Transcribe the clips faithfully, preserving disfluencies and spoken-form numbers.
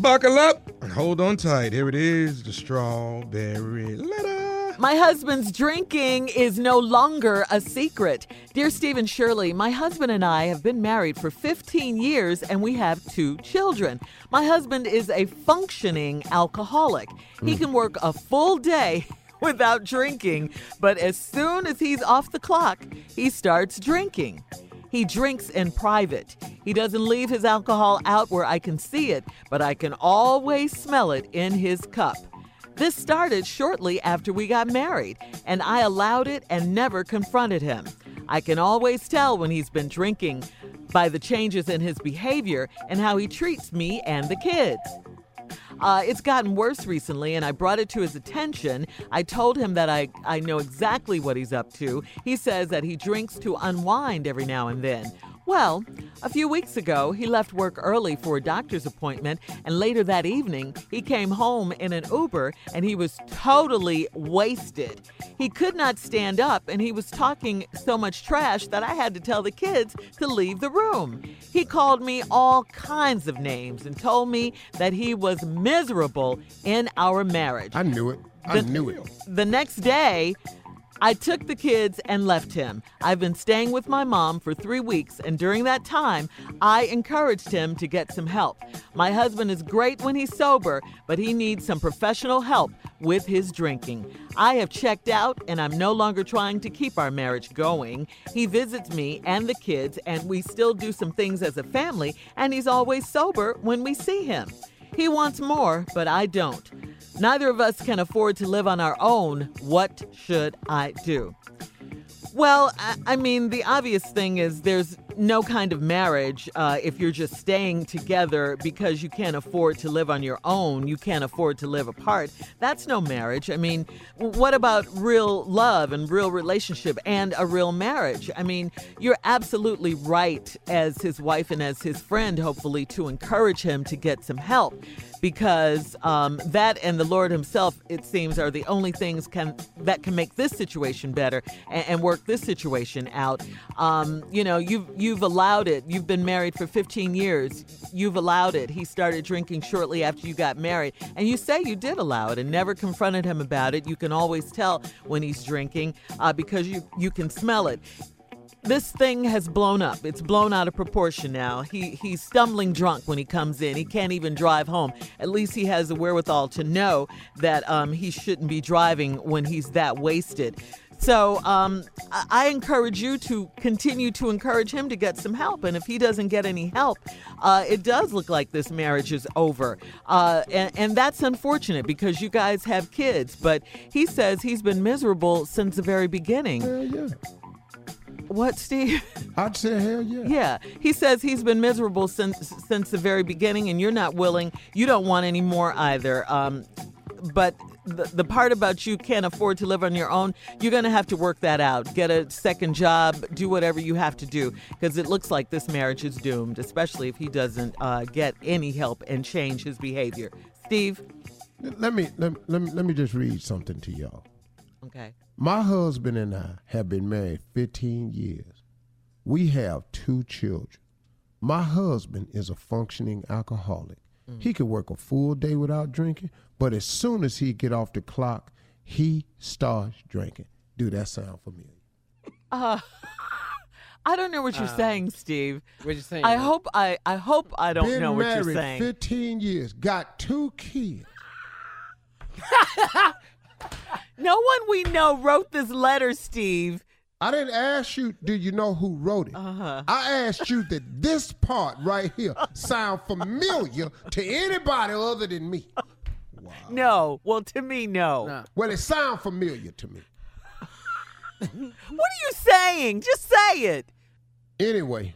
buckle up and hold on tight. Here it is, the Strawberry Letter. My husband's drinking is no longer a secret. Dear Steve and Shirley, my husband and I have been married for fifteen years and we have two children. My husband is a functioning alcoholic. He mm. can work a full day without drinking, but as soon as he's off the clock, he starts drinking. He drinks in private. He doesn't leave his alcohol out where I can see it, but I can always smell it in his cup. This started shortly after we got married, and I allowed it and never confronted him. I can always tell when he's been drinking by the changes in his behavior and how he treats me and the kids. Uh, it's gotten worse recently, and I brought it to his attention. I told him that I, I know exactly what he's up to. He says that he drinks to unwind every now and then. Well, a few weeks ago, he left work early for a doctor's appointment, and later that evening, he came home in an Uber, and he was totally wasted. He could not stand up, and he was talking so much trash that I had to tell the kids to leave the room. He called me all kinds of names and told me that he was miserable in our marriage. I knew it. I the, knew it. The next day, I took the kids and left him. I've been staying with my mom for three weeks, and during that time, I encouraged him to get some help. My husband is great when he's sober, but he needs some professional help with his drinking. I have checked out, and I'm no longer trying to keep our marriage going. He visits me and the kids, and we still do some things as a family, and he's always sober when we see him. He wants more, but I don't. Neither of us can afford to live on our own. What should I do? Well, I, I mean, the obvious thing is there's no kind of marriage uh, if you're just staying together because you can't afford to live on your own. You can't afford to live apart. That's no marriage. I mean, what about real love and real relationship and a real marriage? I mean, you're absolutely right as his wife and as his friend, hopefully, to encourage him to get some help. Because um, that and the Lord himself, it seems, are the only things can, that can make this situation better and, and work this situation out. Um, you know, you've, you've allowed it. You've been married for fifteen years. You've allowed it. He started drinking shortly after you got married. And you say you did allow it and never confronted him about it. You can always tell when he's drinking uh, because you, you can smell it. This thing has blown up. It's blown out of proportion now. He He's stumbling drunk when he comes in. He can't even drive home. At least he has the wherewithal to know that um, he shouldn't be driving when he's that wasted. So um, I encourage you to continue to encourage him to get some help. And if he doesn't get any help, uh, it does look like this marriage is over. Uh, and, and that's unfortunate because you guys have kids. But he says he's been miserable since the very beginning. Hell yeah. What, Steve? I'd say hell yeah. Yeah. He says he's been miserable since since the very beginning, and you're not willing. You don't want any more either. Um, but the, the part about you can't afford to live on your own, you're going to have to work that out. Get a second job. Do whatever you have to do, because it looks like this marriage is doomed, especially if he doesn't uh, get any help and change his behavior. Steve? Let me, let, let me, let me just read something to y'all. Okay. My husband and I have been married fifteen years. We have two children. My husband is a functioning alcoholic. Mm. He could work a full day without drinking, but as soon as he get off the clock, he starts drinking. Do that sound familiar? Uh, I don't know what you're uh, saying, Steve. What you saying? I man? hope I I hope I don't been know what you're saying. fifteen years, got two kids. No one we know wrote this letter, Steve. I didn't ask you, do you know who wrote it? Uh-huh. I asked you that this part right here sound familiar to anybody other than me. Wow. No. Well, to me, no. no. Well, it sound familiar to me. What are you saying? Just say it. Anyway.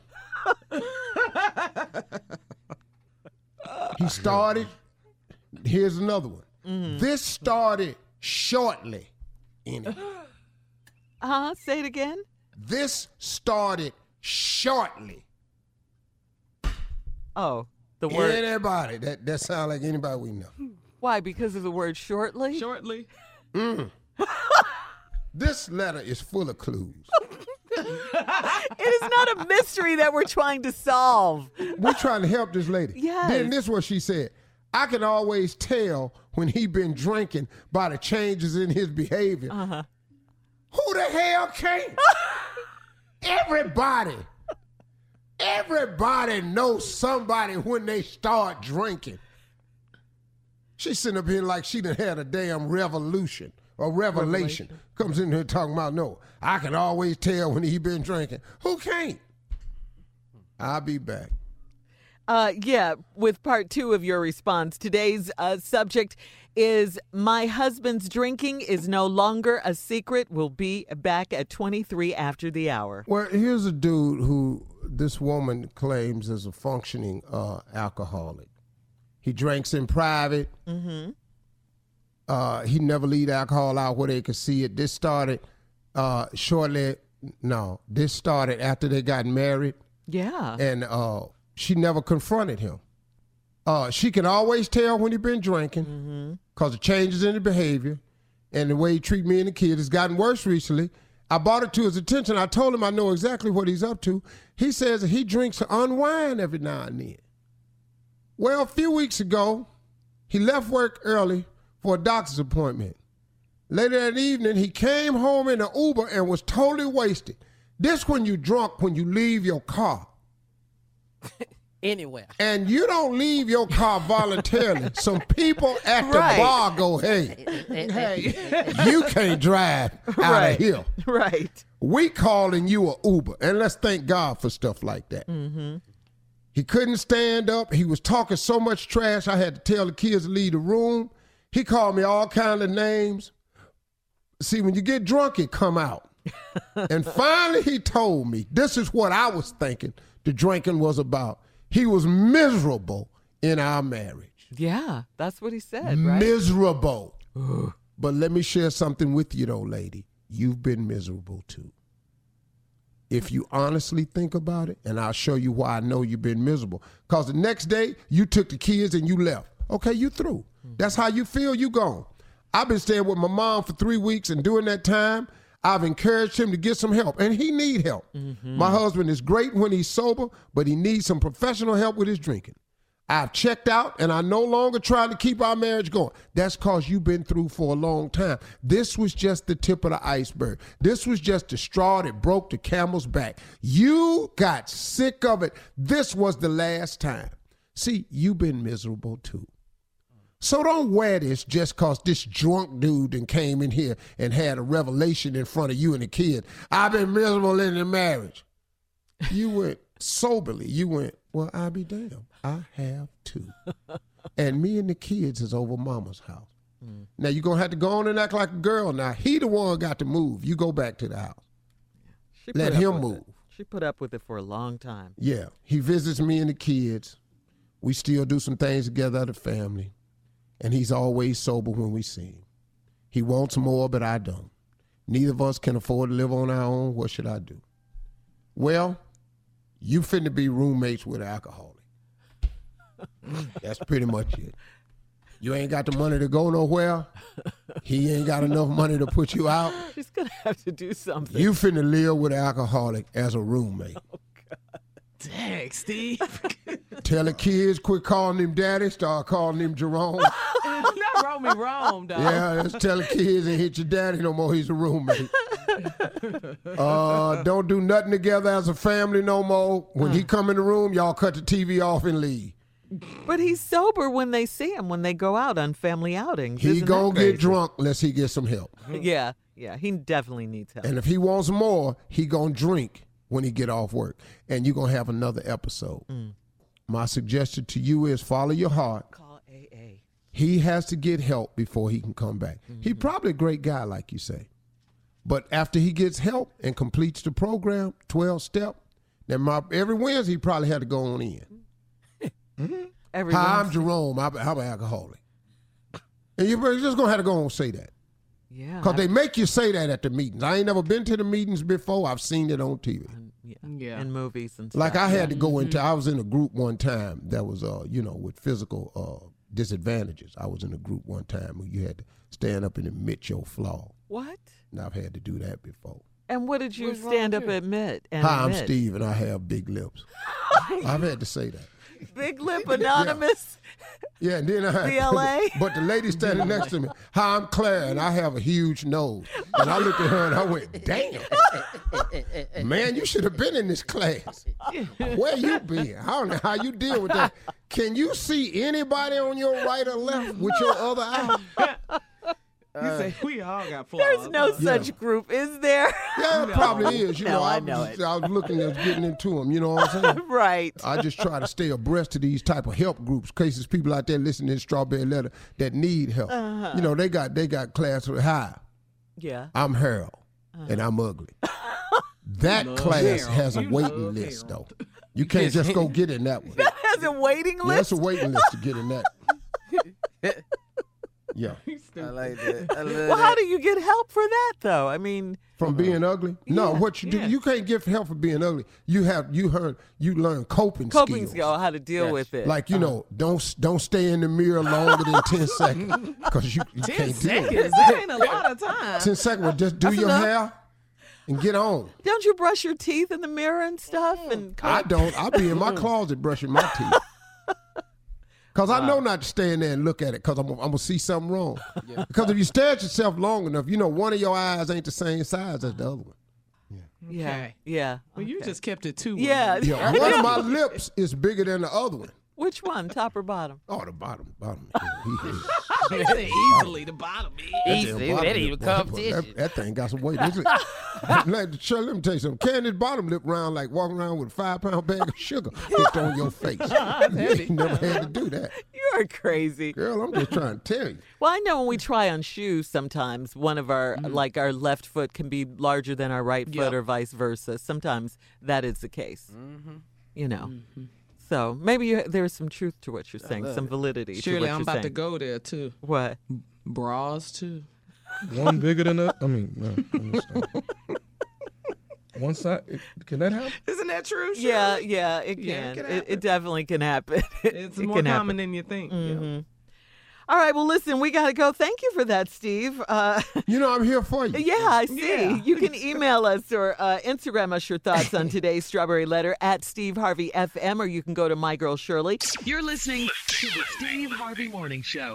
He started. Here's another one. Mm. This started. Shortly in it. Uh-huh. Say it again. This started shortly. Oh, the word. Anybody. That that sounds like anybody we know. Why? Because of the word shortly? Shortly. Mm. This letter is full of clues. It is not a mystery that we're trying to solve. We're trying to help this lady. Yes. Then this is what she said. I can always tell when he been drinking by the changes in his behavior. Uh-huh. Who the hell came? Everybody. Everybody knows somebody when they start drinking. She's sitting up here like she done had a damn revolution or revelation. revelation. Comes in here talking about, no, I can always tell when he been drinking. Who can't? I'll be back. Uh, yeah, with part two of your response. Today's uh, subject is my husband's drinking is no longer a secret. We'll be back at twenty-three after the hour. Well, here's a dude who this woman claims is a functioning uh, alcoholic. He drinks in private. Mm-hmm. Uh, he never leave alcohol out where they could see it. This started uh, shortly. No, this started after they got married. Yeah. And uh, she never confronted him. Uh, she can always tell when he been drinking because mm-hmm. the changes in the behavior and the way he treat me and the kid has gotten worse recently. I brought it to his attention. I told him I know exactly what he's up to. He says that he drinks to unwind every now and then. Well, a few weeks ago, he left work early for a doctor's appointment. Later that evening, he came home in an Uber and was totally wasted. This when you drunk when you leave your car. Anywhere. And you don't leave your car voluntarily. Some people at the right. bar go, hey, hey, you can't drive out right. of here. Right. We calling you an Uber. And let's thank God for stuff like that. Mm-hmm. He couldn't stand up. He was talking so much trash, I had to tell the kids to leave the room. He called me all kinds of names. See, when you get drunk, it come out. And finally he told me, this is what I was thinking the drinking was about. He was miserable in our marriage. Yeah, that's what he said, right? Miserable. But let me share something with you, though, lady. You've been miserable, too. If you honestly think about it, and I'll show you why I know you've been miserable. Because the next day, you took the kids and you left. Okay, you through. That's how you feel, you gone. I've been staying with my mom for three weeks, and during that time, I've encouraged him to get some help, and he need help. Mm-hmm. My husband is great when he's sober, but he needs some professional help with his drinking. I've checked out, and I no longer try to keep our marriage going. That's because you've been through for a long time. This was just the tip of the iceberg. This was just the straw that broke the camel's back. You got sick of it. This was the last time. See, you've been miserable, too. So don't wear this just because this drunk dude done came in here and had a revelation in front of you and the kid. I've been miserable in the marriage. You went soberly. You went, well, I'll be damned. I have to. And me and the kids is over mama's house. Mm. Now you're going to have to go on and act like a girl. Now he the one got to move. You go back to the house. She Let him move. It. She put up with it for a long time. Yeah. He visits me and the kids. We still do some things together as a family. And he's always sober when we see him. He wants more, but I don't. Neither of us can afford to live on our own. What should I do? Well, you finna be roommates with an alcoholic. That's pretty much it. You ain't got the money to go nowhere. He ain't got enough money to put you out. He's gonna have to do something. You finna live with an alcoholic as a roommate. Oh, God. Dang, Steve. Tell the kids, quit calling him daddy, start calling him Jerome. Not Romy Rome, dog. Yeah, just tell the kids and hit your daddy no more. He's a roommate. Uh, don't do nothing together as a family no more. When huh. he come in the room, y'all cut the T V off and leave. But he's sober when they see him, when they go out on family outings. He gonna get drunk unless he gets some help. Yeah, yeah, he definitely needs help. And if he wants more, he gonna drink when he get off work, and you're going to have another episode. Mm. My suggestion to you is follow your heart. Call A A. He has to get help before he can come back. Mm-hmm. He's probably a great guy, like you say. But after he gets help and completes the program, twelve-step, then my, every Wednesday he probably had to go on in. Mm-hmm. Every Hi, Wednesday. I'm Jerome. I'm, I'm an alcoholic. And you're just going to have to go on and say that. Yeah. Because they make you say that at the meetings. I ain't never been to the meetings before. I've seen it on T V. Yeah. yeah. In movies and stuff. Like I had yeah. to go into, I was in a group one time that was, uh, you know, with physical uh, disadvantages. I was in a group one time where you had to stand up and admit your flaw. What? And I've had to do that before. And what did you What's stand up and admit? And Hi, admit? I'm Steve and I have big lips. I've had to say that. Big Lip Anonymous. Yeah, yeah and then I B L A. But the lady standing next to me, hi, I'm Claire, and I have a huge nose. And I looked at her and I went, damn. Man, you should have been in this class. Where you been? I don't know how you deal with that. Can you see anybody on your right or left with your other eye? You uh, say we all got flaws. There's no yeah. such group, is there? Yeah, it no. probably is. You no, know, I, I know was, it. I was looking at getting into them. You know what I'm saying? Right. I just try to stay abreast of these type of help groups. Cases people out there listening to Strawberry Letter that need help. Uh-huh. You know, they got they got class with high. Yeah. I'm Harold, uh-huh. and I'm ugly. That class Harold. has a you waiting list, Harold. though. You can't just go get in that one. That has a waiting list. Yeah, that's a waiting list to get in that. Yeah. I like that. I love well, that. How do you get help for that though? I mean, from being ugly? No, yeah, what you do, yeah. you can't get help for being ugly. You have you heard you learn coping, coping skills. Coping skills, how to deal yes. with it. Like, you uh-huh. know, don't don't stay in the mirror longer than ten seconds because you, you can't seconds? deal with it. That ain't a lot of time. ten seconds, well, just do That's your enough. hair. And get on. Don't you brush your teeth in the mirror and stuff? And I don't. I be in my closet brushing my teeth. Because wow. I know not to stand there and look at it because I'm, I'm going to see something wrong. Yeah. Because if you stare at yourself long enough, you know one of your eyes ain't the same size as the other one. Yeah. Yeah. Okay. yeah. Well, you okay. just kept it two. Yeah. One. yeah. One of my lips is bigger than the other one. Which one, top or bottom? Oh, the bottom. Bottom. Easily the bottom. Easy. That ain't even competition. That thing got some weight. Like, Shirley, let me tell you something. Carrying this bottom lip round like walking around with a five-pound bag of sugar hooked on your face. You ain't never had to do that. You are crazy. Girl, I'm just trying to tell you. Well, I know when we try on shoes sometimes, one of our, mm. like our left foot can be larger than our right yep. foot or vice versa. Sometimes that is the case. Mm-hmm. You know. Mm-hmm. So maybe you, there's some truth to what you're saying, some validity. Surely I'm about saying. to go there too. What? Bras too. One bigger than the. I mean, no, one side. Can that happen? Isn't that true? Shirley? Yeah, yeah, it can. Yeah, it, can it, it definitely can happen. It's it more common happen. than you think. Mm-hmm. Yeah. All right, well, listen, we got to go. Thank you for that, Steve. Uh, you know, I'm here for you. Yeah, I see. Yeah. You can email us or uh, Instagram us your thoughts on today's Strawberry Letter at Steve Harvey F M, or you can go to My Girl Shirley. You're listening to the Steve Harvey Morning Show.